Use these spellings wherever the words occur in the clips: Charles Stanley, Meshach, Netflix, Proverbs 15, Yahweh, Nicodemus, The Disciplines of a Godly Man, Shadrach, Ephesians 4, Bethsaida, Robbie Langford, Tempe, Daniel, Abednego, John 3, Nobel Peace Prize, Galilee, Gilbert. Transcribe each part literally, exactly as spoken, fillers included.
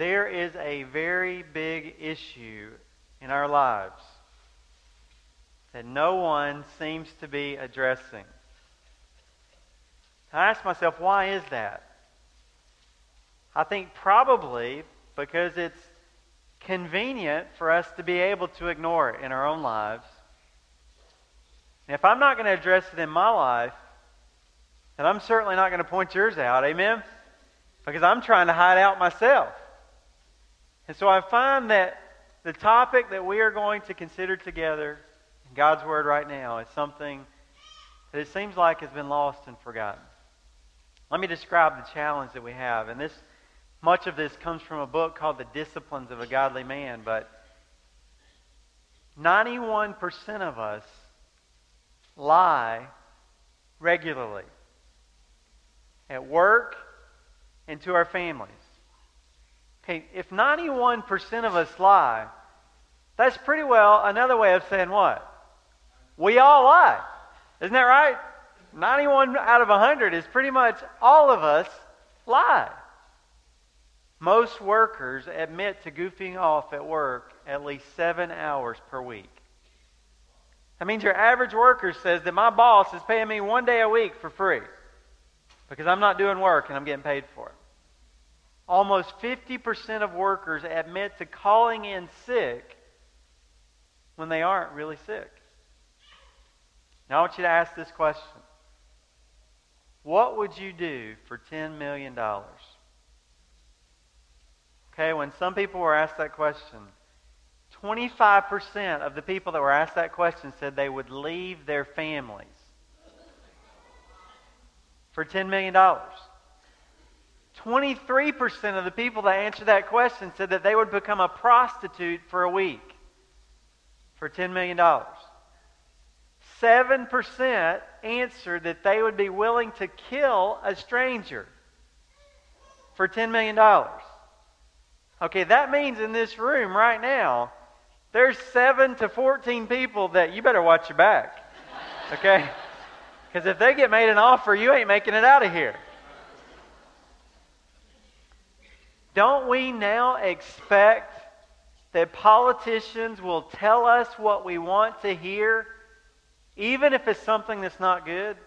there is a very big issue in our lives that no one seems to be addressing. I ask myself, why is that? I think probably because it's convenient for us to be able to ignore it in our own lives. And if I'm not going to address it in my life, then I'm certainly not going to point yours out, amen? Because I'm trying to hide out myself. And so I find that the topic that we are going to consider together in God's Word right now is something that it seems like has been lost and forgotten. Let me describe the challenge that we have. And this much of this comes from a book called The Disciplines of a Godly Man, but ninety-one percent of us lie regularly at work and to our families. Okay, if ninety-one percent of us lie, that's pretty well another way of saying what? We all lie. Isn't that right? ninety-one out of one hundred is pretty much all of us lie. Most workers admit to goofing off at work at least seven hours per week. That means your average worker says that my boss is paying me one day a week for free because I'm not doing work and I'm getting paid for it. Almost fifty percent of workers admit to calling in sick when they aren't really sick. Now I want you to ask this question. What would you do for ten million dollars? Okay, when some people were asked that question, twenty-five percent of the people that were asked that question said they would leave their families for ten million dollars. twenty-three percent of the people that answered that question said that they would become a prostitute for a week for ten million dollars. seven percent answered that they would be willing to kill a stranger for ten million dollars. Okay, that means in this room right now, there's seven to fourteen people that you better watch your back, okay? Because if they get made an offer, you ain't making it out of here. Don't we now expect that politicians will tell us what we want to hear, even if it's something that's not good?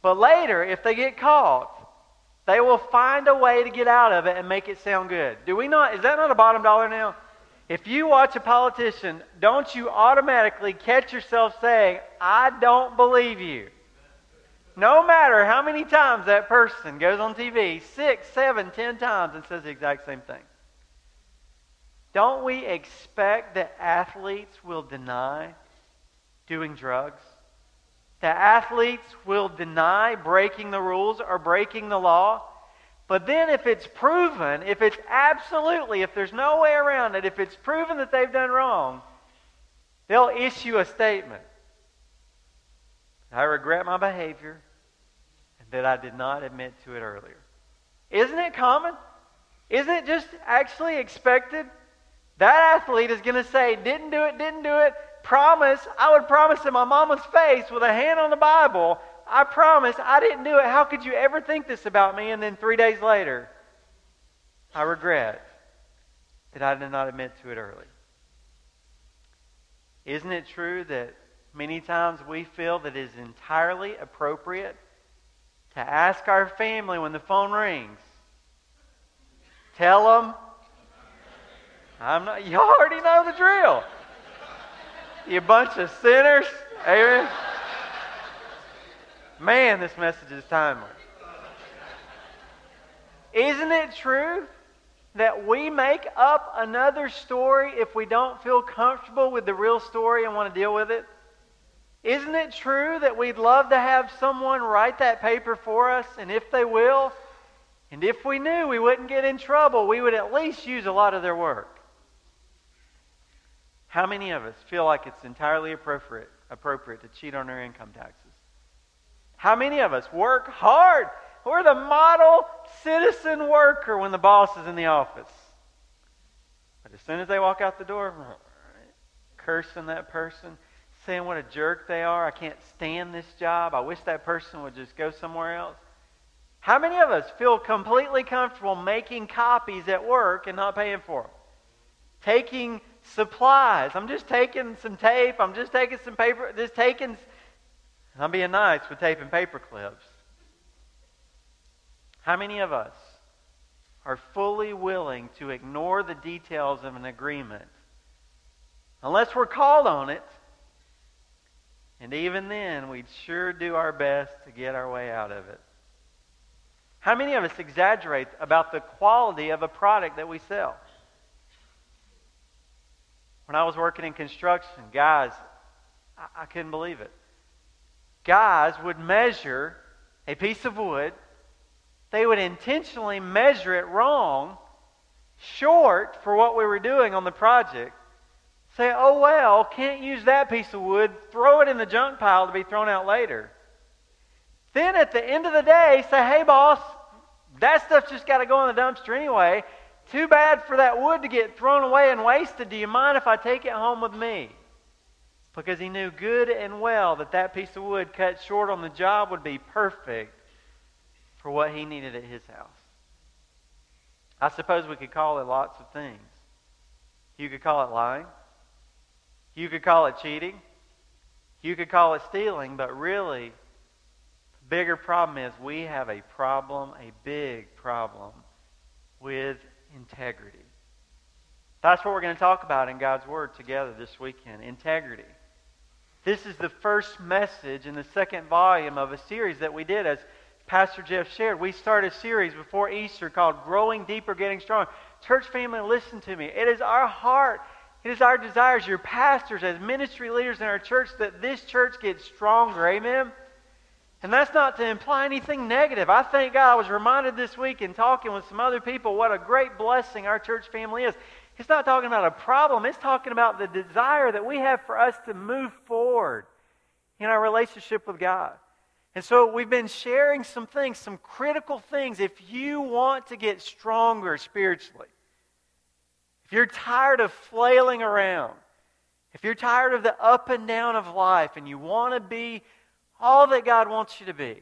But later, if they get caught, they will find a way to get out of it and make it sound good. Do we not? Is that not a bottom dollar now? If you watch a politician, don't you automatically catch yourself saying, I don't believe you? No matter how many times that person goes on T V, six, seven, ten times, and says the exact same thing. Don't we expect that athletes will deny doing drugs? That athletes will deny breaking the rules or breaking the law? But then if it's proven, if it's absolutely, if there's no way around it, if it's proven that they've done wrong, they'll issue a statement. I regret my behavior and that I did not admit to it earlier. Isn't it common? Isn't it just actually expected? That athlete is going to say, didn't do it, didn't do it. Promise, I would promise in my mama's face with a hand on the Bible, I promise I didn't do it. How could you ever think this about me? And then three days later, I regret that I did not admit to it early. Isn't it true that many times we feel that it is entirely appropriate to ask our family when the phone rings, tell them, I'm not, you already know the drill. You bunch of sinners. Amen. Man, this message is timely. Isn't it true that we make up another story if we don't feel comfortable with the real story and want to deal with it? Isn't it true that we'd love to have someone write that paper for us, and if they will, and if we knew we wouldn't get in trouble, we would at least use a lot of their work? How many of us feel like it's entirely appropriate, appropriate to cheat on our income taxes? How many of us work hard? We're the model citizen worker when the boss is in the office. But as soon as they walk out the door, cursing that person, saying what a jerk they are, I can't stand this job, I wish that person would just go somewhere else. How many of us feel completely comfortable making copies at work and not paying for them? Taking supplies. I'm just taking some tape. I'm just taking some paper. Just taking... I'm being nice with tape and paper clips. How many of us are fully willing to ignore the details of an agreement unless we're called on it? And even then, we'd sure do our best to get our way out of it. How many of us exaggerate about the quality of a product that we sell? When I was working in construction, guys, I, I couldn't believe it. Guys would measure a piece of wood. They would intentionally measure it wrong, short for what we were doing on the project. Say, oh, well, can't use that piece of wood. Throw it in the junk pile to be thrown out later. Then at the end of the day, say, hey, boss, that stuff's just got to go in the dumpster anyway. Too bad for that wood to get thrown away and wasted. Do you mind if I take it home with me? Because he knew good and well that that piece of wood cut short on the job would be perfect for what he needed at his house. I suppose we could call it lots of things. You could call it lying. You could call it cheating. You could call it stealing. But really, the bigger problem is we have a problem, a big problem, with integrity. That's what we're going to talk about in God's Word together this weekend. Integrity. This is the first message in the second volume of a series that we did, as Pastor Jeff shared. We started a series before Easter called Growing Deeper, Getting Strong. Church family, listen to me. It is our heart, it is our desire as your pastors, as ministry leaders in our church, that this church gets stronger. Amen? And that's not to imply anything negative. I thank God. I was reminded this week in talking with some other people what a great blessing our church family is. It's not talking about a problem. It's talking about the desire that we have for us to move forward in our relationship with God. And so we've been sharing some things, some critical things. If you want to get stronger spiritually, if you're tired of flailing around, if you're tired of the up and down of life and you want to be all that God wants you to be,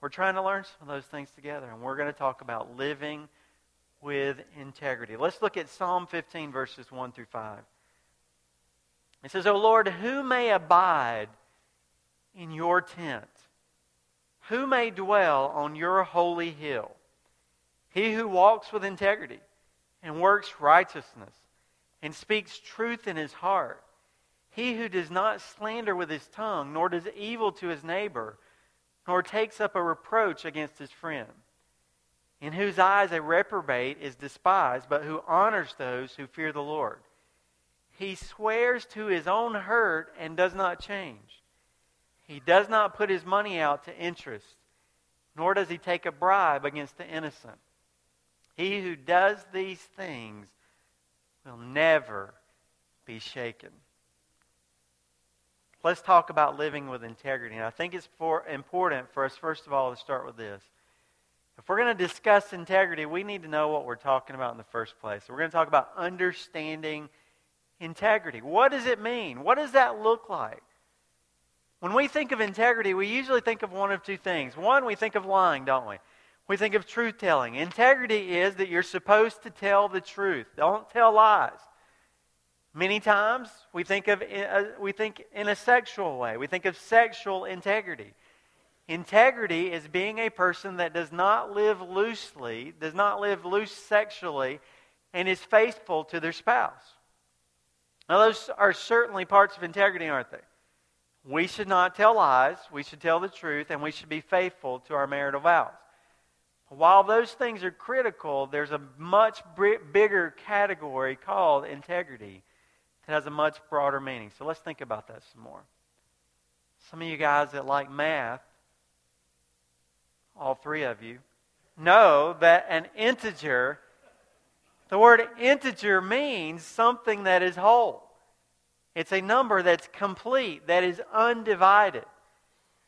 we're trying to learn some of those things together. And we're going to talk about living with integrity. Let's look at Psalm fifteen, verses one through five. It says, O Lord, who may abide in your tent? Who may dwell on your holy hill? He who walks with integrity and works righteousness and speaks truth in his heart. He who does not slander with his tongue, nor does evil to his neighbor, nor takes up a reproach against his friend, in whose eyes a reprobate is despised, but who honors those who fear the Lord. He swears to his own hurt and does not change. He does not put his money out to interest, nor does he take a bribe against the innocent. He who does these things will never be shaken. Let's talk about living with integrity. And I think it's for, important for us, first of all, to start with this. If we're going to discuss integrity, we need to know what we're talking about in the first place. So we're going to talk about understanding integrity. What does it mean? What does that look like? When we think of integrity, we usually think of one of two things. One, we think of lying, don't we? We think of truth-telling. Integrity is that you're supposed to tell the truth. Don't tell lies. Many times we think of we think in a sexual way. We think of sexual integrity. Integrity is being a person that does not live loosely, does not live loose sexually, and is faithful to their spouse. Now those are certainly parts of integrity, aren't they? We should not tell lies, we should tell the truth, and we should be faithful to our marital vows. While those things are critical, there's a much bigger category called integrity. It has a much broader meaning. So let's think about that some more. Some of you guys that like math, all three of you, know that an integer, the word integer means something that is whole. It's a number that's complete, that is undivided.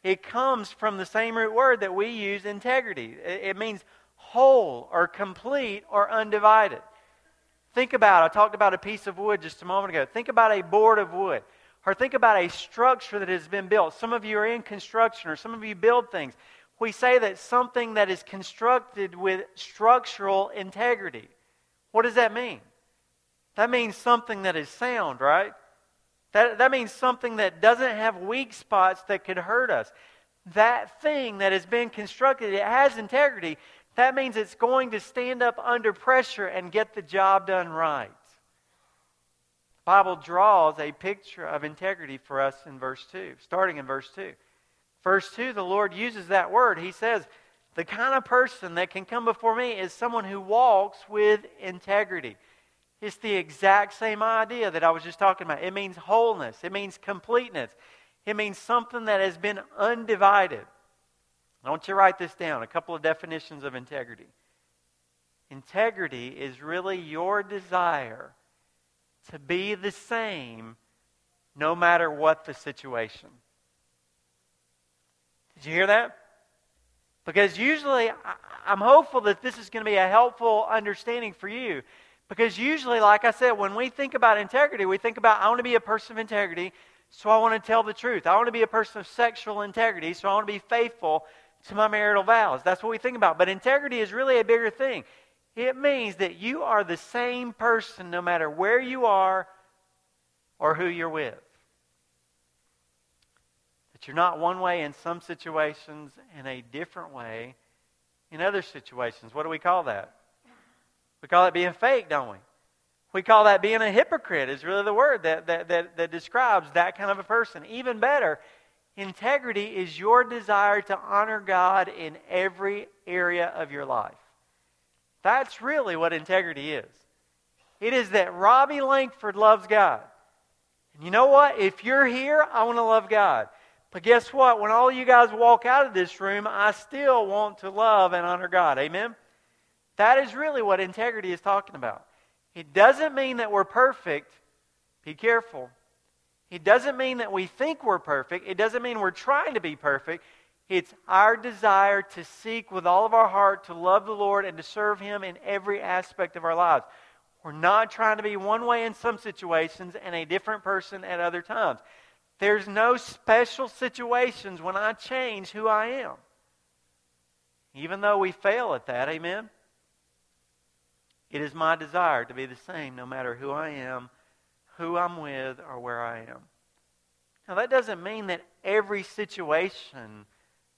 It comes from the same root word that we use, integrity. It means whole or complete or undivided. Think about, I talked about a piece of wood just a moment ago. Think about a board of wood. Or think about a structure that has been built. Some of you are in construction, or some of you build things. we say that something that is constructed with structural integrity. What does that mean? That means something that is sound, right? That, that means something that doesn't have weak spots that could hurt us. That thing that has been constructed, it has integrity. That means it's going to stand up under pressure and get the job done right. The Bible draws a picture of integrity for us in verse two, starting in verse two. Verse two, the Lord uses that word. He says, the kind of person that can come before me is someone who walks with integrity. It's the exact same idea that I was just talking about. It means wholeness. It means completeness. It means something that has been undivided. I want you to write this down, a couple of definitions of integrity. Integrity is really your desire to be the same no matter what the situation. Did you hear that? Because usually, I'm hopeful that this is going to be a helpful understanding for you. Because usually, like I said, when we think about integrity, we think about, I want to be a person of integrity, so I want to tell the truth. I want to be a person of sexual integrity, so I want to be faithful to my marital vows. That's what we think about. But integrity is really a bigger thing. It means that you are the same person no matter where you are or who you're with. That you're not one way in some situations and a different way in other situations. What do we call that? We call that being fake, don't we? We call that being a hypocrite is really the word that, that, that, that describes that kind of a person. Even better, integrity is your desire to honor God in every area of your life. That's really what integrity is. It is that Robbie Langford loves God. And you know what? If you're here, I want to love God. But guess what? When all you guys walk out of this room, I still want to love and honor God. Amen? That is really what integrity is talking about. It doesn't mean that we're perfect. Be careful. It doesn't mean that we think we're perfect. It doesn't mean we're trying to be perfect. It's our desire to seek with all of our heart to love the Lord and to serve Him in every aspect of our lives. We're not trying to be one way in some situations and a different person at other times. There's no special situations when I change who I am. Even though we fail at that, amen? It is my desire to be the same no matter who I am, who I'm with, or where I am. Now that doesn't mean that every situation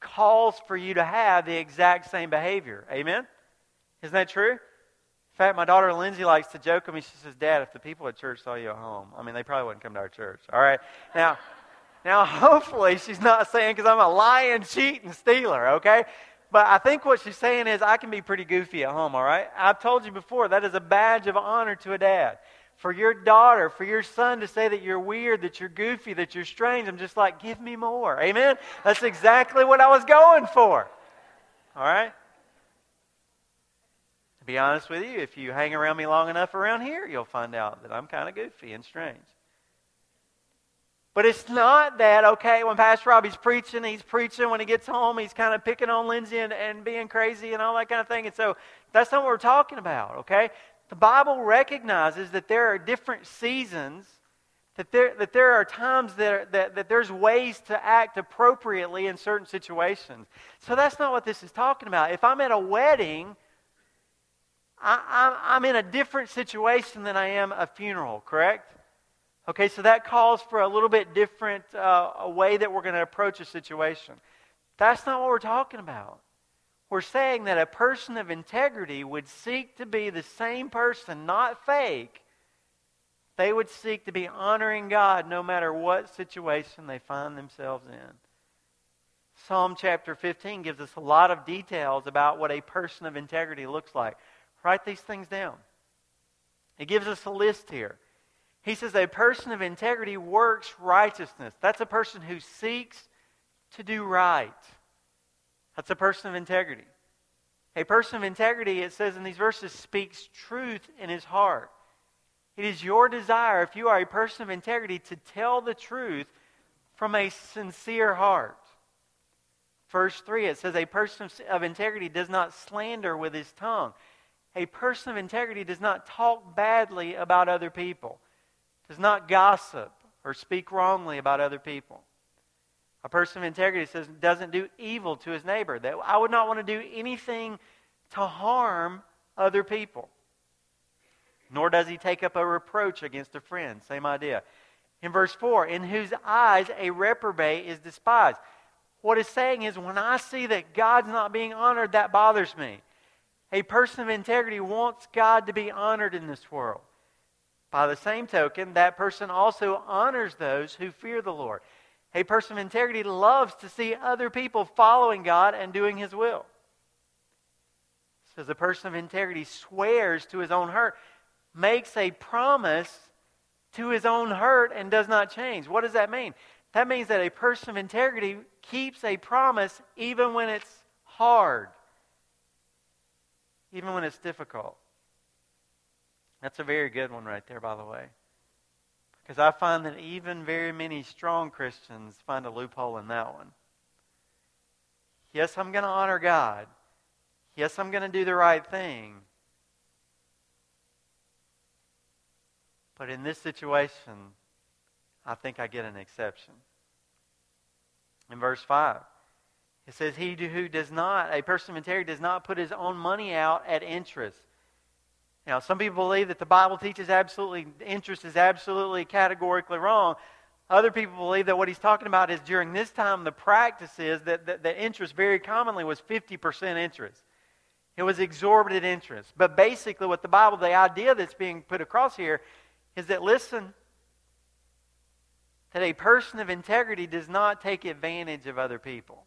calls for you to have the exact same behavior. Amen? Isn't that true? In fact, my daughter Lindsay likes to joke with me. She says, Dad, if the people at church saw you at home, I mean, they probably wouldn't come to our church. All right? Now, now hopefully she's not saying because I'm a lying, cheating, stealer, okay? But I think what she's saying is I can be pretty goofy at home, all right? I've told you before, that is a badge of honor to a dad. For your daughter, for your son to say that you're weird, that you're goofy, that you're strange, I'm just like, give me more. Amen? That's exactly what I was going for. All right? To be honest with you, if you hang around me long enough around here, you'll find out that I'm kind of goofy and strange. But it's not that, okay, when Pastor Robbie's preaching, he's preaching. When he gets home, he's kind of picking on Lindsay and, and being crazy and all that kind of thing. And so that's not what we're talking about, okay? The Bible recognizes that there are different seasons, that there that there are times that, are, that, that there's ways to act appropriately in certain situations. So that's not what this is talking about. If I'm at a wedding, I, I, I'm in a different situation than I am a funeral, correct? Okay, so that calls for a little bit different uh, a way that we're going to approach a situation. That's not what we're talking about. We're saying that a person of integrity would seek to be the same person, not fake. They would seek to be honoring God no matter what situation they find themselves in. Psalm chapter fifteen gives us a lot of details about what a person of integrity looks like. Write these things down. It gives us a list here. He says a person of integrity works righteousness. That's a person who seeks to do right. That's a person of integrity. A person of integrity, it says in these verses, speaks truth in his heart. It is your desire, if you are a person of integrity, to tell the truth from a sincere heart. Verse three, it says a person of integrity does not slander with his tongue. A person of integrity does not talk badly about other people. Does not gossip or speak wrongly about other people. A person of integrity says doesn't do evil to his neighbor. That I would not want to do anything to harm other people. Nor does he take up a reproach against a friend. Same idea. In verse four, in whose eyes a reprobate is despised. What it's saying is, when I see that God's not being honored, that bothers me. A person of integrity wants God to be honored in this world. By the same token, that person also honors those who fear the Lord. A person of integrity loves to see other people following God and doing His will. It says a person of integrity swears to his own hurt, makes a promise to his own hurt, and does not change. What does that mean? That means that a person of integrity keeps a promise even when it's hard, even when it's difficult. That's a very good one right there, by the way. Because I find that even very many strong Christians find a loophole in that one. Yes, I'm going to honor God. Yes, I'm going to do the right thing. But in this situation, I think I get an exception. In verse five, it says, he who does not, a person of integrity does not put his own money out at interest. Now, some people believe that the Bible teaches absolutely, interest is absolutely categorically wrong. Other people believe that what he's talking about is during this time, the practice is that, that, that interest very commonly was fifty percent interest. It was exorbitant interest. But basically what the Bible, the idea that's being put across here is that, listen, that a person of integrity does not take advantage of other people.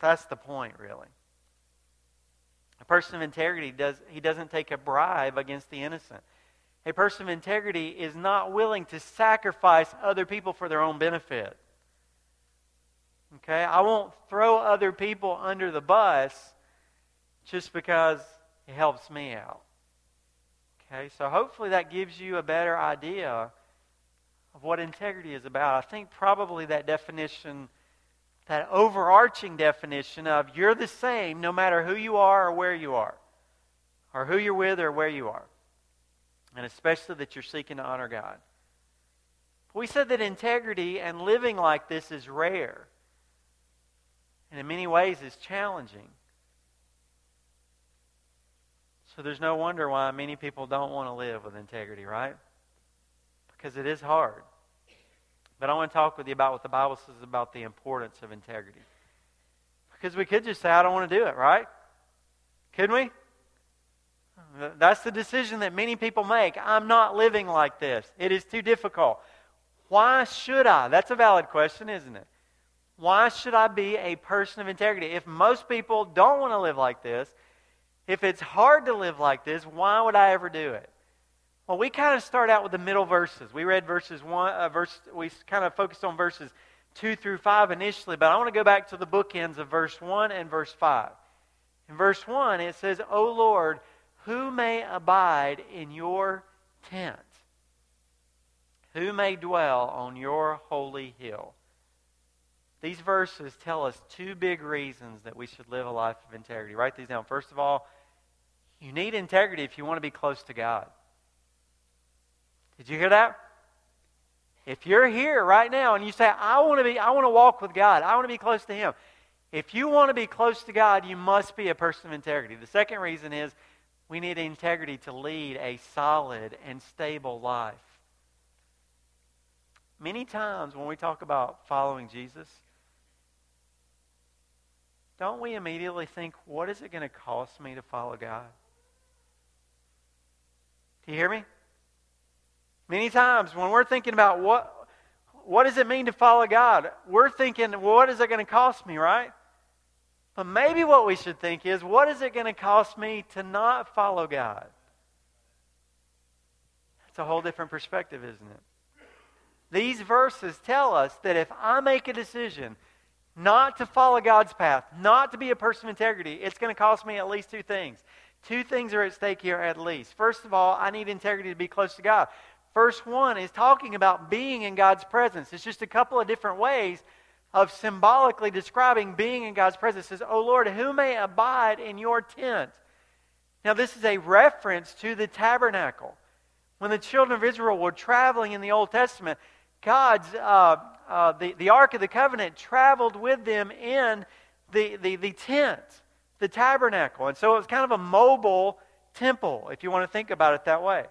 That's the point, really. A person of integrity, does he doesn't take a bribe against the innocent. A person of integrity is not willing to sacrifice other people for their own benefit. Okay? I won't throw other people under the bus just because it helps me out. Okay? So hopefully that gives you a better idea of what integrity is about. I think probably that definition, that overarching definition of you're the same no matter who you are or where you are, or who you're with or where you are, and especially that you're seeking to honor God. We said that integrity and living like this is rare, and in many ways is challenging. So there's no wonder why many people don't want to live with integrity, right? Because it is hard. But I want to talk with you about what the Bible says about the importance of integrity. Because we could just say, I don't want to do it, right? Couldn't we? That's the decision that many people make. I'm not living like this. It is too difficult. Why should I? That's a valid question, isn't it? Why should I be a person of integrity? If most people don't want to live like this, if it's hard to live like this, why would I ever do it? Well, we kind of start out with the middle verses. We read verses one, uh, verse. We kind of focused on verses two through five initially, but I want to go back to the bookends of verse one and verse five. In verse one, it says, "O Lord, who may abide in your tent? Who may dwell on your holy hill?" These verses tell us two big reasons that we should live a life of integrity. Write these down. First of all, you need integrity if you want to be close to God. Did you hear that? If you're here right now and you say, I want to be, I want to walk with God, I want to be close to Him. If you want to be close to God, you must be a person of integrity. The second reason is we need integrity to lead a solid and stable life. Many times when we talk about following Jesus, don't we immediately think, what is it going to cost me to follow God? Do you hear me? Many times when we're thinking about what what does it mean to follow God, we're thinking, well, what is it going to cost me, right? But maybe what we should think is, what is it going to cost me to not follow God? That's a whole different perspective, isn't it? These verses tell us that if I make a decision not to follow God's path, not to be a person of integrity, it's going to cost me at least two things. Two things are at stake here at least. First of all, I need integrity to be close to God. Verse one is talking about being in God's presence. It's just a couple of different ways of symbolically describing being in God's presence. It says, O Lord, who may abide in your tent? Now this is a reference to the tabernacle. When the children of Israel were traveling in the Old Testament, God's uh, uh, the, the Ark of the Covenant traveled with them in the, the, the tent, the tabernacle. And so it was kind of a mobile temple, if you want to think about it that way.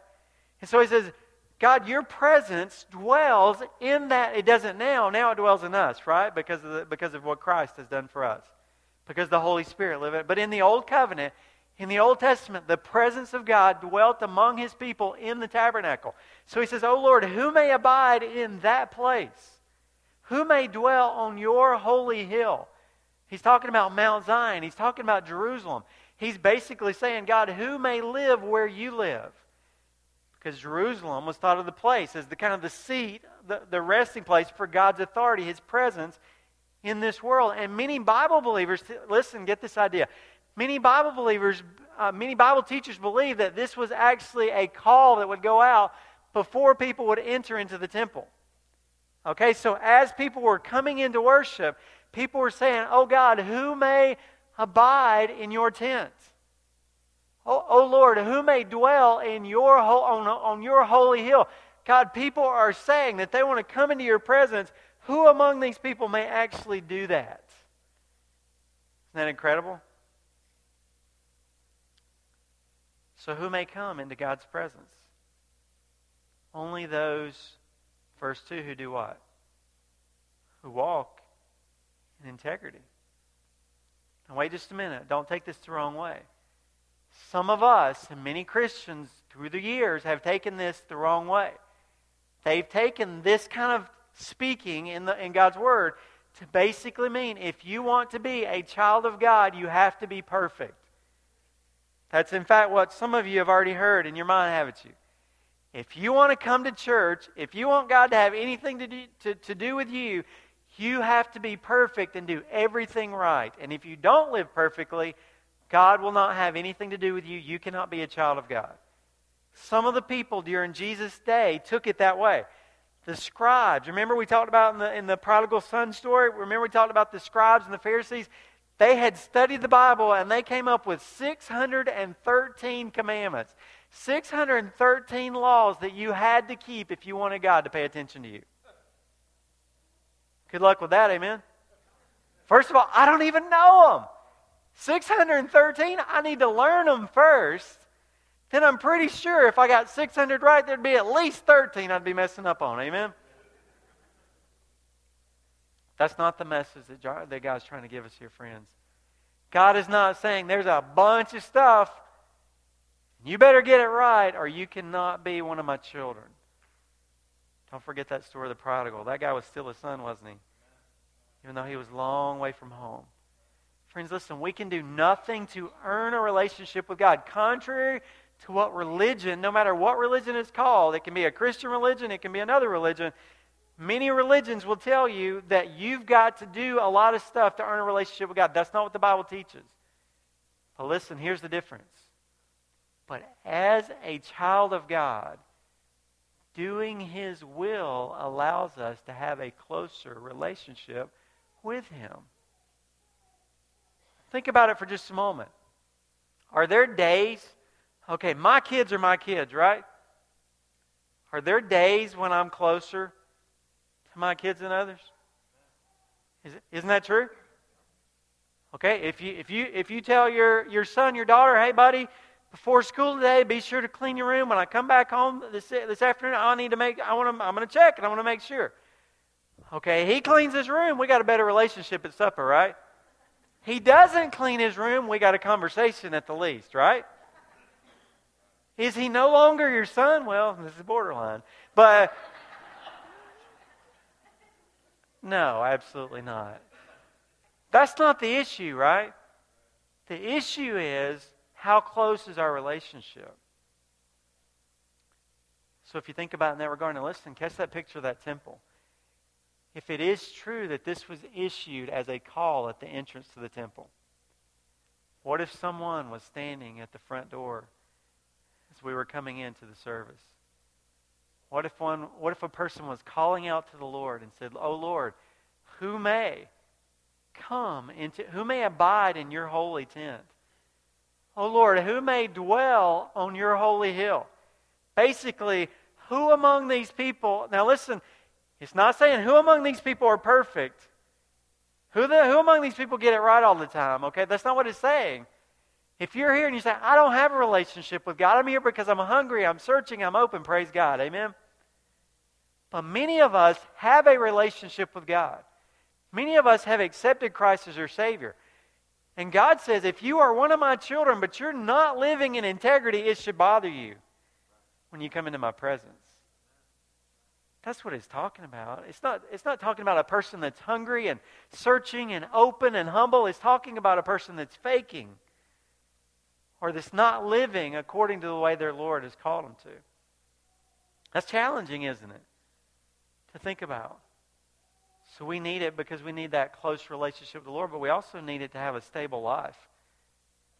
And so he says, God, your presence dwells in that. It doesn't now. Now it dwells in us, right? Because of the, because of what Christ has done for us. Because the Holy Spirit lives in it. But in the Old Covenant, in the Old Testament, the presence of God dwelt among His people in the tabernacle. So he says, oh Lord, who may abide in that place? Who may dwell on your holy hill? He's talking about Mount Zion. He's talking about Jerusalem. He's basically saying, God, who may live where you live? Because Jerusalem was thought of the place as the kind of the seat, the, the resting place for God's authority, His presence in this world. And many Bible believers, listen, get this idea. Many Bible believers, uh, many Bible teachers believe that this was actually a call that would go out before people would enter into the temple. Okay, so as people were coming into worship, people were saying, oh God, who may abide in your tent? Oh, oh Lord, who may dwell in your ho- on, on your holy hill? God, people are saying that they want to come into your presence. Who among these people may actually do that? Isn't that incredible? So who may come into God's presence? Only those, verse two, who do what? Who walk in integrity. Now wait just a minute. Don't take this the wrong way. Some of us, and many Christians through the years, have taken this the wrong way. They've taken this kind of speaking in, the, in God's Word to basically mean if you want to be a child of God, you have to be perfect. That's in fact what some of you have already heard in your mind, haven't you? If you want to come to church, if you want God to have anything to do, to, to do with you, you have to be perfect and do everything right. And if you don't live perfectly, God will not have anything to do with you. You cannot be a child of God. Some of the people during Jesus' day took it that way. The scribes, remember we talked about in the, in the prodigal son story? Remember we talked about the scribes and the Pharisees? They had studied the Bible and they came up with six hundred thirteen commandments. six hundred thirteen laws that you had to keep if you wanted God to pay attention to you. Good luck with that, amen? First of all, I don't even know them. six hundred thirteen, I need to learn them first. Then I'm pretty sure if I got six hundred right, there'd be at least thirteen I'd be messing up on. Amen? That's not the message that God's trying to give us here, friends. God is not saying there's a bunch of stuff. You better get it right or you cannot be one of my children. Don't forget that story of the prodigal. That guy was still his son, wasn't he? Even though he was a long way from home. Friends, listen, we can do nothing to earn a relationship with God. Contrary to what religion, no matter what religion it's called, it can be a Christian religion, it can be another religion. Many religions will tell you that you've got to do a lot of stuff to earn a relationship with God. That's not what the Bible teaches. But listen, here's the difference. But as a child of God, doing His will allows us to have a closer relationship with Him. Think about it for just a moment. Are there days, okay, my kids are my kids, right? Are there days when I'm closer to my kids than others? Is, isn't that true? Okay, if you if you if you tell your, your son, your daughter, hey buddy, before school today, be sure to clean your room. When I come back home this this afternoon, I need to make I want to I'm gonna check and I want to make sure. Okay, he cleans his room, we got a better relationship at supper, right? He doesn't clean his room, we got a conversation at the least, right? Is he no longer your son? Well, this is borderline. But no, absolutely not. That's not the issue, right? The issue is how close is our relationship? So if you think about it in that regard, and listen, catch that picture of that temple. If it is true that this was issued as a call at the entrance to the temple, what if someone was standing at the front door as we were coming into the service? What if one? What if a person was calling out to the Lord and said, "Oh Lord, who may come into, who may abide in your holy tent? Oh Lord, who may dwell on your holy hill?" Basically, who among these people? Now listen. It's not saying who among these people are perfect. Who, the, who among these people get it right all the time, okay? That's not what it's saying. If you're here and you say, I don't have a relationship with God. I'm here because I'm hungry, I'm searching, I'm open. Praise God, amen? But many of us have a relationship with God. Many of us have accepted Christ as our Savior. And God says, if you are one of my children, but you're not living in integrity, it should bother you when you come into my presence. That's what it's talking about. It's not, it's not talking about a person that's hungry and searching and open and humble. It's talking about a person that's faking or that's not living according to the way their Lord has called them to. That's challenging, isn't it, to think about? So we need it because we need that close relationship with the Lord, but we also need it to have a stable life.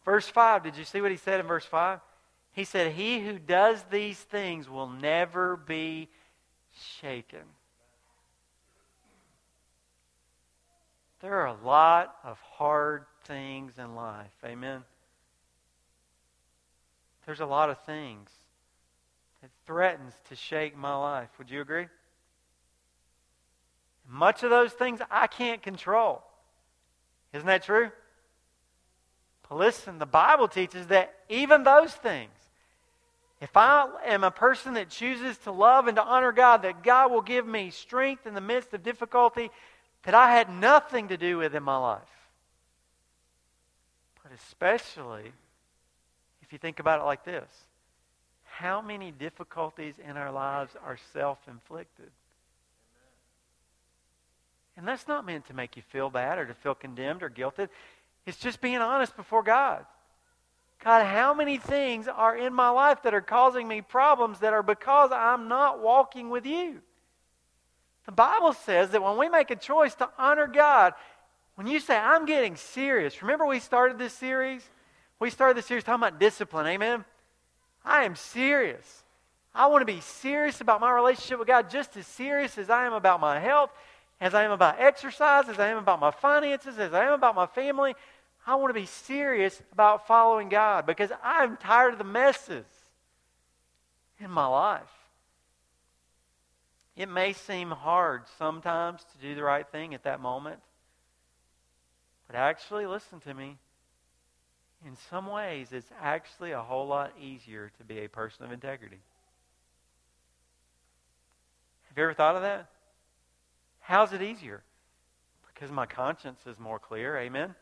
Verse five, did you see what he said in verse five? He said, he who does these things will never be shaken. There are a lot of hard things in life. Amen. There's a lot of things that threatens to shake my life. Would you agree? Much of those things I can't control. Isn't that true? But listen, the Bible teaches that even those things, if I am a person that chooses to love and to honor God, that God will give me strength in the midst of difficulty that I had nothing to do with in my life. But especially if you think about it like this, how many difficulties in our lives are self-inflicted? And that's not meant to make you feel bad or to feel condemned or guilted. It's just being honest before God. God, how many things are in my life that are causing me problems that are because I'm not walking with you? The Bible says that when we make a choice to honor God, when you say, I'm getting serious. Remember we started this series? We started this series talking about discipline, amen? I am serious. I want to be serious about my relationship with God, just as serious as I am about my health, as I am about exercise, as I am about my finances, as I am about my family. I want to be serious about following God because I'm tired of the messes in my life. It may seem hard sometimes to do the right thing at that moment, but actually, listen to me, in some ways it's actually a whole lot easier to be a person of integrity. Have you ever thought of that? How's it easier? Because my conscience is more clear, amen?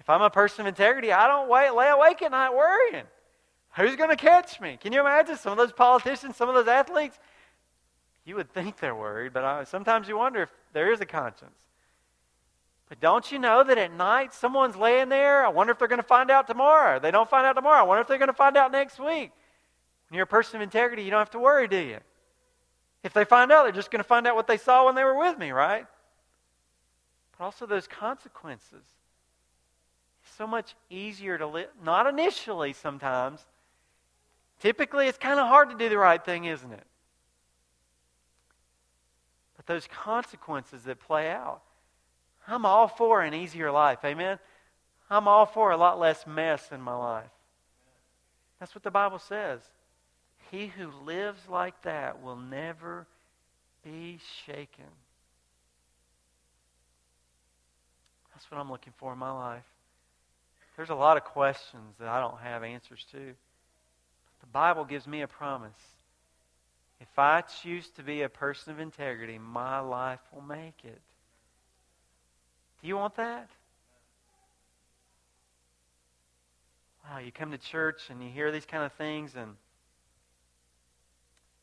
If I'm a person of integrity, I don't wait, lay awake at night worrying. Who's going to catch me? Can you imagine some of those politicians, some of those athletes? You would think they're worried, but I, sometimes you wonder if there is a conscience. But don't you know that at night someone's laying there? I wonder if they're going to find out tomorrow. They don't find out tomorrow. I wonder if they're going to find out next week. When you're a person of integrity, you don't have to worry, do you? If they find out, they're just going to find out what they saw when they were with me, right? But also those consequences. So much easier to live, not initially sometimes. Typically, it's kind of hard to do the right thing, isn't it? But those consequences that play out, I'm all for an easier life, amen? I'm all for a lot less mess in my life. That's what the Bible says. He who lives like that will never be shaken. That's what I'm looking for in my life. There's a lot of questions that I don't have answers to. But the Bible gives me a promise. If I choose to be a person of integrity, my life will make it. Do you want that? Wow, you come to church and you hear these kind of things, and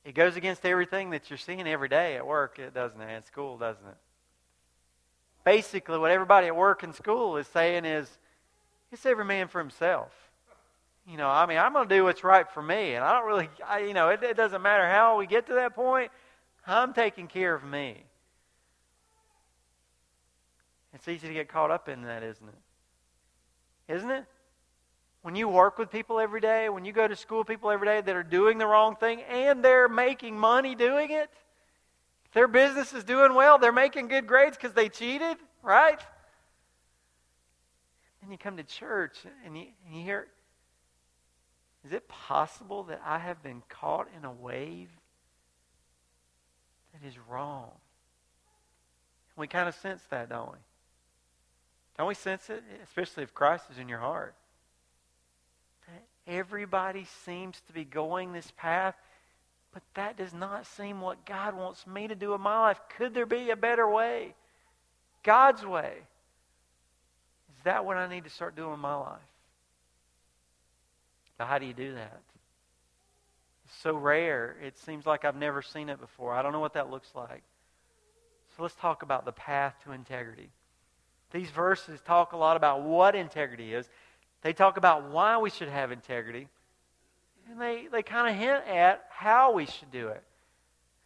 it goes against everything that you're seeing every day at work, it doesn't it? At school, doesn't it? Basically, what everybody at work and school is saying is, it's every man for himself. You know, I mean, I'm going to do what's right for me. And I don't really, I, you know, it, it doesn't matter how we get to that point. I'm taking care of me. It's easy to get caught up in that, isn't it? Isn't it? When you work with people every day, when you go to school with people every day that are doing the wrong thing and they're making money doing it. If their business is doing well, they're making good grades because they cheated, right? And you come to church and you, and you hear, is it possible that I have been caught in a wave that It is wrong. We kind of sense that, don't we? Don't we sense it? Especially if Christ is in your heart. Everybody seems to be going this path, but that does not seem what God wants me to do in my life. Could there be a better way? God's way. Is that what I need to start doing in my life? But how do you do that? It's so rare. It seems like I've never seen it before. I don't know what that looks like. So let's talk about the path to integrity. These verses talk a lot about what integrity is. They talk about why we should have integrity. And they, they kind of hint at how we should do it.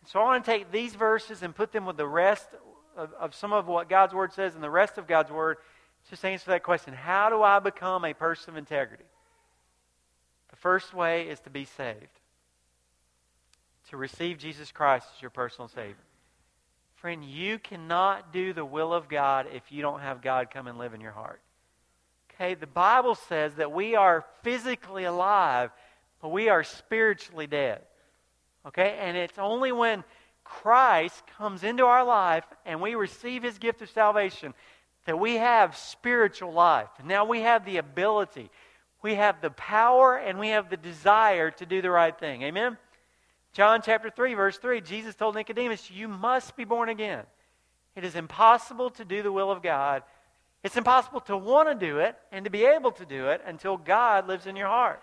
So I want to take these verses and put them with the rest of, of some of what God's Word says and the rest of God's Word. Just answer that question. How do I become a person of integrity? The first way is to be saved. To receive Jesus Christ as your personal Savior. Friend, you cannot do the will of God if you don't have God come and live in your heart. Okay, the Bible says that we are physically alive, but we are spiritually dead. Okay, and it's only when Christ comes into our life and we receive His gift of salvation that we have spiritual life. Now we have the ability, we have the power, and we have the desire to do the right thing. Amen? John chapter three, verse three, Jesus told Nicodemus, you must be born again. It is impossible to do the will of God. It's impossible to want to do it and to be able to do it until God lives in your heart.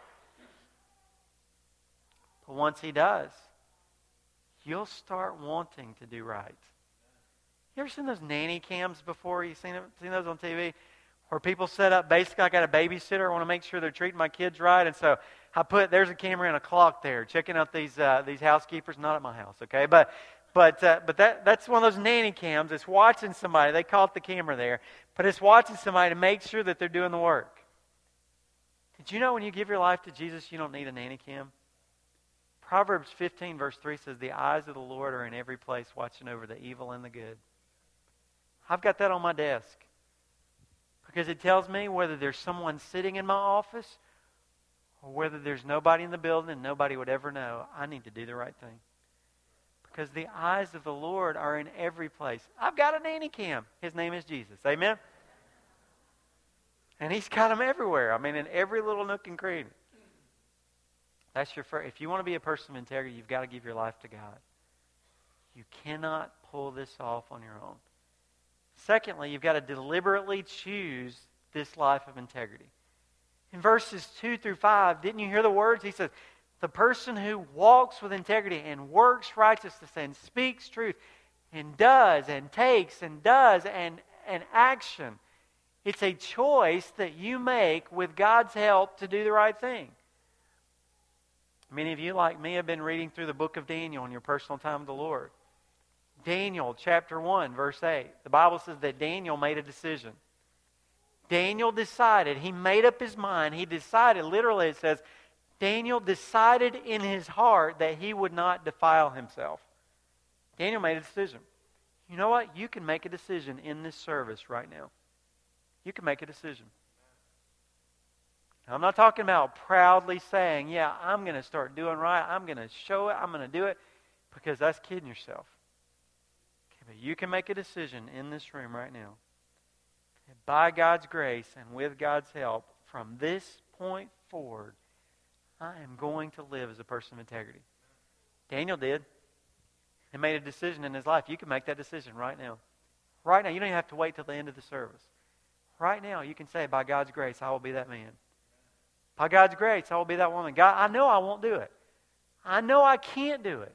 But once He does, you'll start wanting to do right. You ever seen those nanny cams before? You seen, seen those on T V? Where people set up, basically I got a babysitter, I want to make sure they're treating my kids right. And so I put, there's a camera and a clock there, checking out these uh, these housekeepers. Not at my house, okay? But... But uh, but that that's one of those nanny cams. It's watching somebody. They caught the camera there. But it's watching somebody to make sure that they're doing the work. Did you know when you give your life to Jesus, you don't need a nanny cam? Proverbs fifteen, verse three says, the eyes of the Lord are in every place, watching over the evil and the good. I've got that on my desk. Because it tells me whether there's someone sitting in my office or whether there's nobody in the building and nobody would ever know. I need to do the right thing. Because the eyes of the Lord are in every place. I've got a nanny cam. His name is Jesus. Amen? And He's got them everywhere. I mean, in every little nook and cranny. That's your first. If you want to be a person of integrity, you've got to give your life to God. You cannot pull this off on your own. Secondly, you've got to deliberately choose this life of integrity. In verses two through five, didn't you hear the words? He says, the person who walks with integrity and works righteousness and speaks truth and does and takes and does and an action. It's a choice that you make with God's help to do the right thing. Many of you, like me, have been reading through the book of Daniel in your personal time with the Lord. Daniel chapter one, verse eight. The Bible says that Daniel made a decision. Daniel decided. He made up his mind. He decided, literally it says, Daniel decided in his heart that he would not defile himself. Daniel made a decision. You know what? You can make a decision in this service right now. You can make a decision. Now, I'm not talking about proudly saying, yeah, I'm going to start doing right. I'm going to show it. I'm going to do it. Because that's kidding yourself. Okay, but you can make a decision in this room right now. And by God's grace and with God's help, from this point forward, I am going to live as a person of integrity. Daniel did. He made a decision in his life. You can make that decision right now. Right now, you don't even have to wait till the end of the service. Right now, you can say, by God's grace, I will be that man. By God's grace, I will be that woman. God, I know I won't do it. I know I can't do it.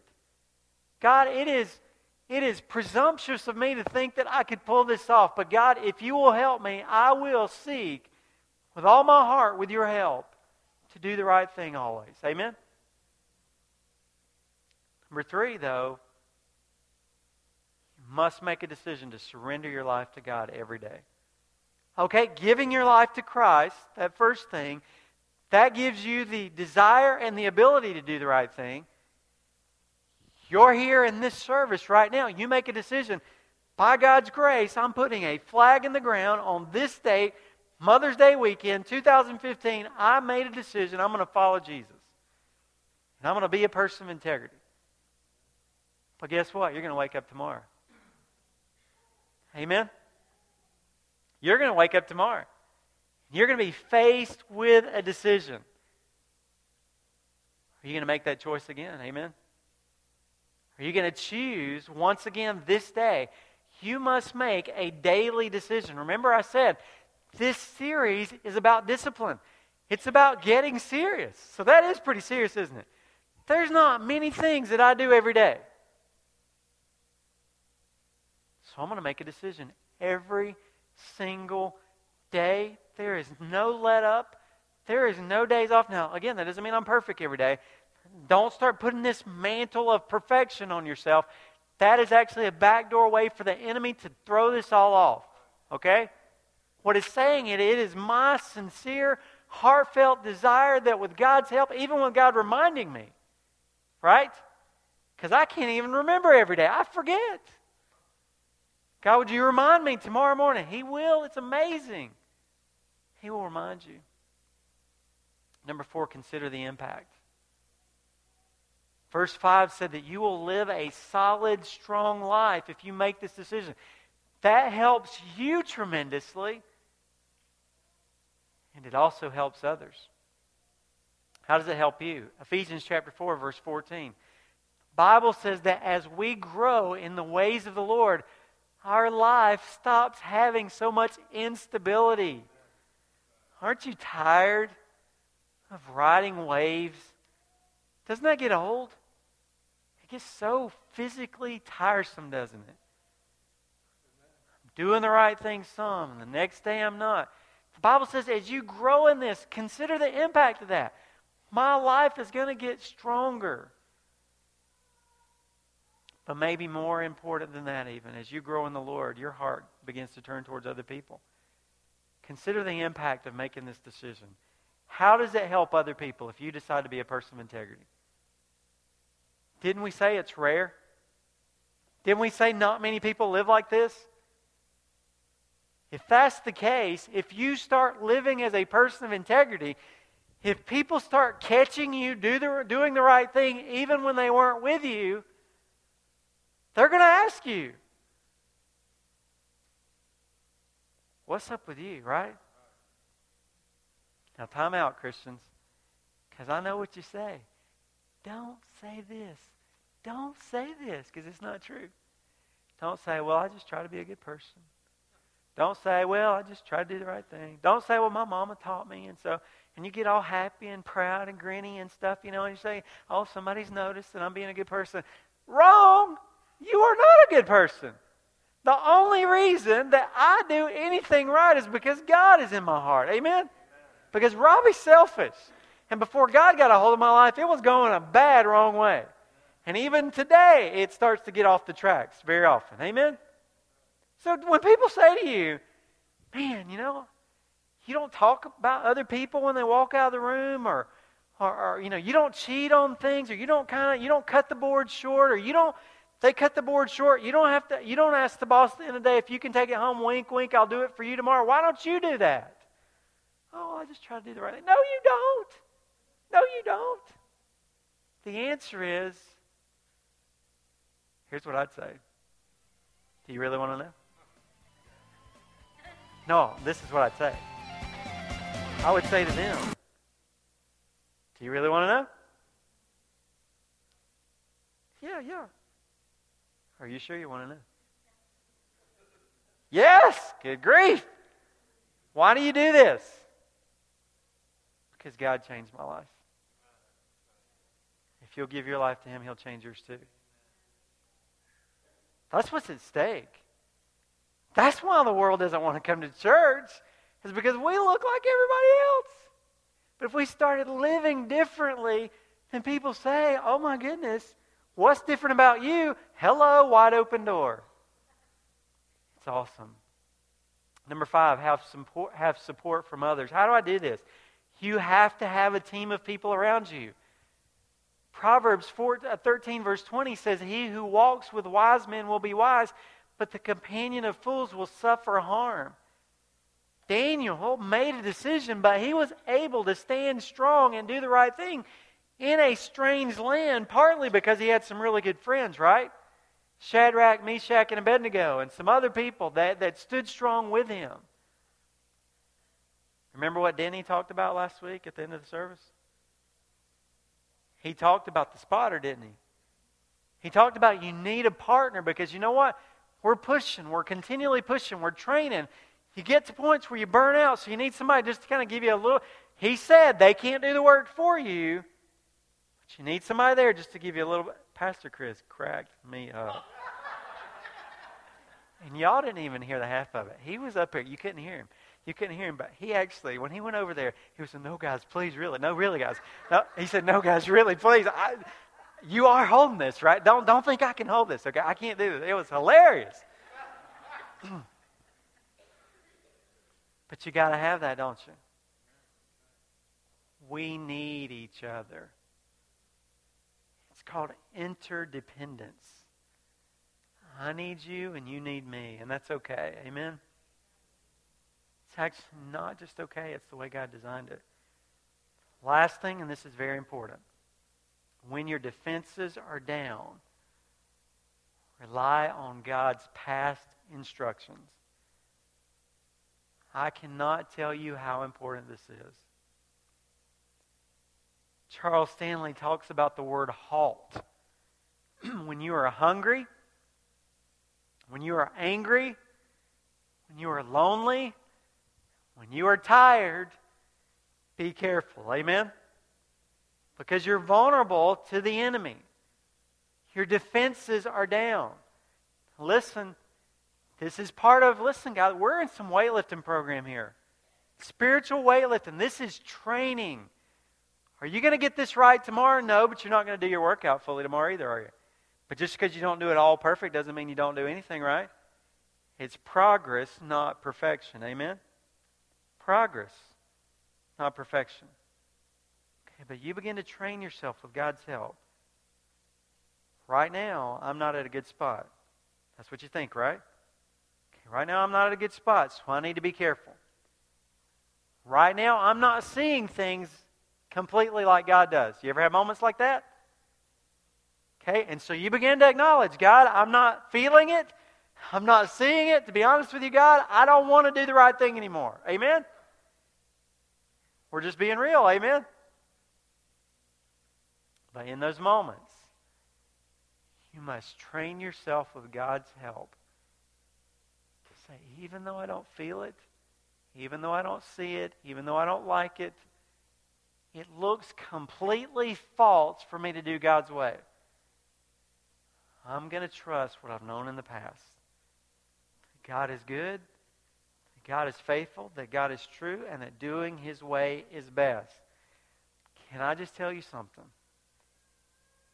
God, it is, it is presumptuous of me to think that I could pull this off. But God, if you will help me, I will seek with all my heart, with your help, to do the right thing always. Amen? Number three, though, you must make a decision to surrender your life to God every day. Okay, giving your life to Christ, that first thing, that gives you the desire and the ability to do the right thing. You're here in this service right now. You make a decision. By God's grace, I'm putting a flag in the ground on this date, Mother's Day weekend, two thousand fifteen, I made a decision. I'm going to follow Jesus. And I'm going to be a person of integrity. But guess what? You're going to wake up tomorrow. Amen? You're going to wake up tomorrow. You're going to be faced with a decision. Are you going to make that choice again? Amen? Are you going to choose once again this day? You must make a daily decision. Remember I said, this series is about discipline. It's about getting serious. So that is pretty serious, isn't it? There's not many things that I do every day. So I'm going to make a decision every single day. There is no let up. There is no days off. Now, again, that doesn't mean I'm perfect every day. Don't start putting this mantle of perfection on yourself. That is actually a backdoor way for the enemy to throw this all off. Okay? What it's saying, it, it is my sincere, heartfelt desire that with God's help, even with God reminding me, right? Because I can't even remember every day. I forget. God, would you remind me tomorrow morning? He will. It's amazing. He will remind you. Number four, consider the impact. Verse five said that you will live a solid, strong life if you make this decision. That helps you tremendously. And it also helps others. How does it help you? Ephesians chapter four, verse fourteen. The Bible says that as we grow in the ways of the Lord, our life stops having so much instability. Aren't you tired of riding waves? Doesn't that get old? It gets so physically tiresome, doesn't it? I'm doing the right thing some, and the next day I'm not. The Bible says as you grow in this, consider the impact of that. My life is going to get stronger. But maybe more important than that even, as you grow in the Lord, your heart begins to turn towards other people. Consider the impact of making this decision. How does it help other people if you decide to be a person of integrity? Didn't we say it's rare? Didn't we say not many people live like this? If that's the case, if you start living as a person of integrity, if people start catching you do the, doing the right thing even when they weren't with you, they're going to ask you, what's up with you, right? Now, time out, Christians, because I know what you say. Don't say this. Don't say this, because it's not true. Don't say, well, I just try to be a good person. Don't say, well, I just try to do the right thing. Don't say, well, my mama taught me, and so, and you get all happy and proud and grinny and stuff, you know, and you say, oh, somebody's noticed that I'm being a good person. Wrong! You are not a good person. The only reason that I do anything right is because God is in my heart. Amen? Because Robbie's selfish. And before God got a hold of my life, it was going a bad wrong way. And even today, it starts to get off the tracks very often. Amen? So when people say to you, man, you know, you don't talk about other people when they walk out of the room, or, or, or you know, you don't cheat on things, or you don't kind of, you don't cut the board short, or you don't, they cut the board short, you don't have to, you don't ask the boss at the end of the day if you can take it home, wink, wink, I'll do it for you tomorrow. Why don't you do that? Oh, I just try to do the right thing. No, you don't. No, you don't. The answer is, here's what I'd say. Do you really want to know? No, this is what I'd say. I would say to them, do you really want to know? Yeah, yeah. Are you sure you want to know? Yes! Good grief! Why do you do this? Because God changed my life. If you'll give your life to Him, He'll change yours too. That's what's at stake. That's why the world doesn't want to come to church, is because we look like everybody else. But if we started living differently, then people say, oh my goodness, what's different about you? Hello, wide open door. It's awesome. Number five, have support, have support from others. How do I do this? You have to have a team of people around you. Proverbs four, thirteen verse twenty says, he who walks with wise men will be wise, but the companion of fools will suffer harm. Daniel made a decision, but he was able to stand strong and do the right thing in a strange land, partly because he had some really good friends, right? Shadrach, Meshach, and Abednego and some other people that, that stood strong with him. Remember what Denny talked about last week at the end of the service? He talked about the spotter, didn't he? He talked about you need a partner because you know what? We're pushing. We're continually pushing. We're training. You get to points where you burn out, so you need somebody just to kind of give you a little... He said they can't do the work for you, but you need somebody there just to give you a little... Pastor Chris cracked me up. And y'all didn't even hear the half of it. He was up here. You couldn't hear him. You couldn't hear him, but he actually, when he went over there, he was saying, no, guys, please, really. No, really, guys. No, he said, no, guys, really, please. I, you are holding this, right? Don't, don't think I can hold this, okay? I can't do this. It was hilarious. But you got to have that, don't you? We need each other. It's called interdependence. I need you and you need me, and that's okay. Amen? It's actually not just okay, it's the way God designed it. Last thing, and this is very important. When your defenses are down, rely on God's past instructions. I cannot tell you how important this is. Charles Stanley talks about the word halt. When you are hungry, when you are angry, when you are lonely, when you are tired, be careful. Amen? Because you're vulnerable to the enemy. Your defenses are down. Listen, this is part of, listen, guys, we're in some weightlifting program here. Spiritual weightlifting. This is training. Are you going to get this right tomorrow? No, but you're not going to do your workout fully tomorrow either, are you? But just because you don't do it all perfect doesn't mean you don't do anything right. It's progress, not perfection. Amen? Progress, not perfection. Okay, but you begin to train yourself with God's help. Right now, I'm not at a good spot. That's what you think, right? Okay, right now, I'm not at a good spot, so I need to be careful. Right now, I'm not seeing things completely like God does. You ever have moments like that? Okay, and so you begin to acknowledge, God, I'm not feeling it. I'm not seeing it. To be honest with you, God, I don't want to do the right thing anymore. Amen? We're just being real. Amen? But in those moments, you must train yourself with God's help to say, even though I don't feel it, even though I don't see it, even though I don't like it, it looks completely false for me to do God's way. I'm going to trust what I've known in the past. That God is good, that God is faithful, that God is true, and that doing His way is best. Can I just tell you something?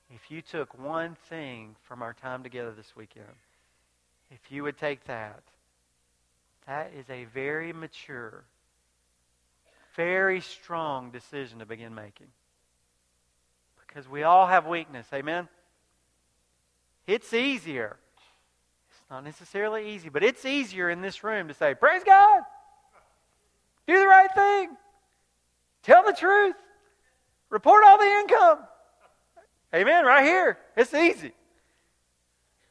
If you took one thing from our time together this weekend, if you would take that, that is a very mature, very strong decision to begin making. Because we all have weakness, amen? It's easier. It's not necessarily easy, but it's easier in this room to say, praise God! Do the right thing! Tell the truth! Report all the income! Amen, right here. It's easy.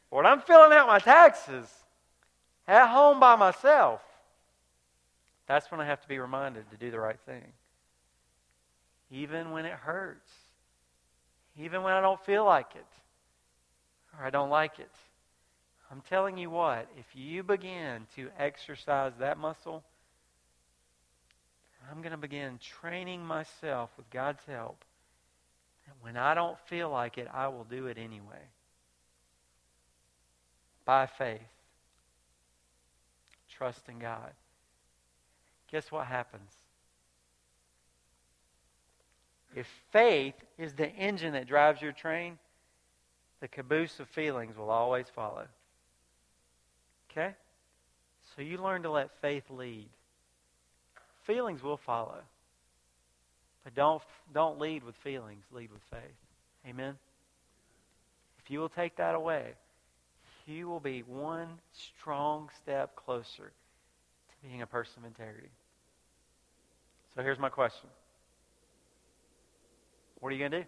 When I'm filling out my taxes at home by myself, that's when I have to be reminded to do the right thing. Even when it hurts. Even when I don't feel like it. Or I don't like it. I'm telling you what, if you begin to exercise that muscle, I'm going to begin training myself with God's help. And when I don't feel like it, I will do it anyway. By faith. Trust in God. Guess what happens? If faith is the engine that drives your train, the caboose of feelings will always follow. Okay? So you learn to let faith lead. Feelings will follow. But don't, don't lead with feelings. Lead with faith. Amen? If you will take that away, you will be one strong step closer to being a person of integrity. So here's my question. What are you going to do?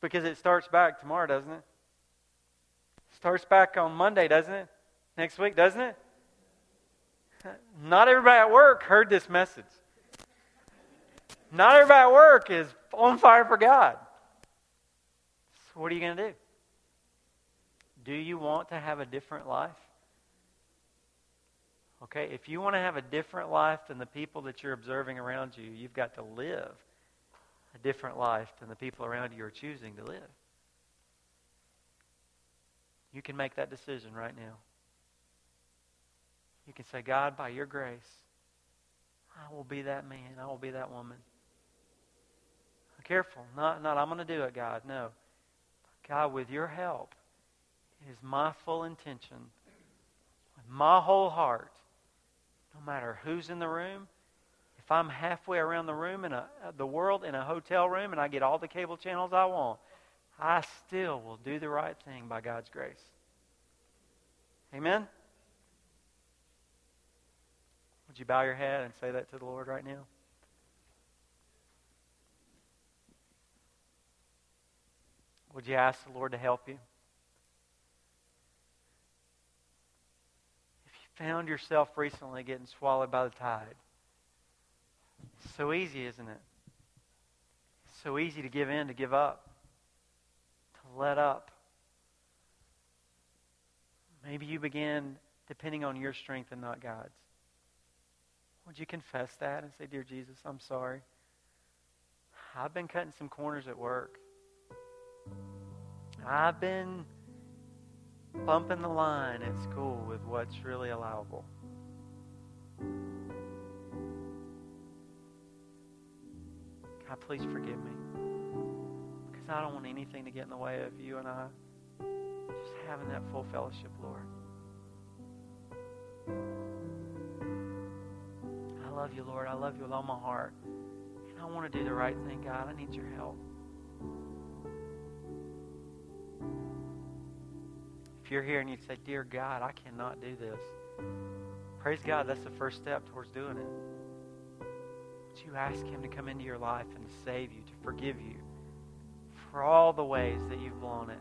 Because it starts back tomorrow, doesn't it? It starts back on Monday, doesn't it? Next week, doesn't it? Not everybody at work heard this message. Not everybody at work is on fire for God. So what are you going to do? Do you want to have a different life? Okay, if you want to have a different life than the people that you're observing around you, you've got to live a different life than the people around you are choosing to live. You can make that decision right now. You can say, God, by your grace, I will be that man. I will be that woman. Careful. Not, not I'm going to do it, God. No. God, with your help, it is my full intention, with my whole heart, no matter who's in the room, if I'm halfway around the room in a, the world in a hotel room and I get all the cable channels I want, I still will do the right thing by God's grace. Amen? Would you bow your head and say that to the Lord right now? Would you ask the Lord to help you? If you found yourself recently getting swallowed by the tide, it's so easy, isn't it? It's so easy to give in, to give up, to let up. Maybe you began depending on your strength and not God's. Would you confess that and say, Dear Jesus, I'm sorry. I've been cutting some corners at work. I've been bumping the line at school with what's really allowable. God, please forgive me. Because I don't want anything to get in the way of you and I just having that full fellowship, Lord. I love you, Lord. I love you with all my heart. And I want to do the right thing, God. I need your help. If you're here and you say, Dear God, I cannot do this. Praise God, that's the first step towards doing it. But you ask Him to come into your life and to save you, to forgive you for all the ways that you've blown it.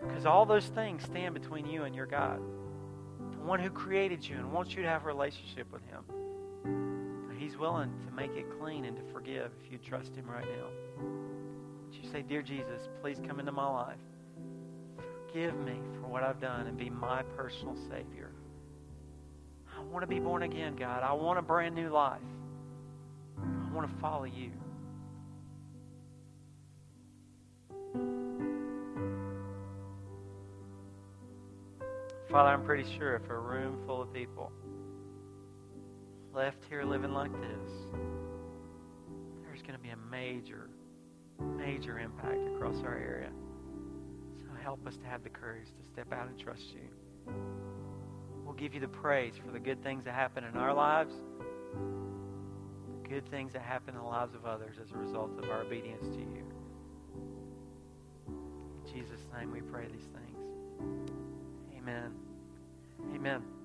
Because all those things stand between you and your God. The one who created you and wants you to have a relationship with Him. He's willing to make it clean and to forgive if you trust Him right now. Would you say, Dear Jesus, please come into my life. Forgive me for what I've done and be my personal Savior. I want to be born again, God. I want a brand new life. I want to follow you. Father, I'm pretty sure if a room full of people left here living like this, there's going to be a major, major impact across our area. So help us to have the courage to step out and trust you. We'll give you the praise for the good things that happen in our lives, the good things that happen in the lives of others as a result of our obedience to you. In Jesus' name we pray these things. Amen. Amen.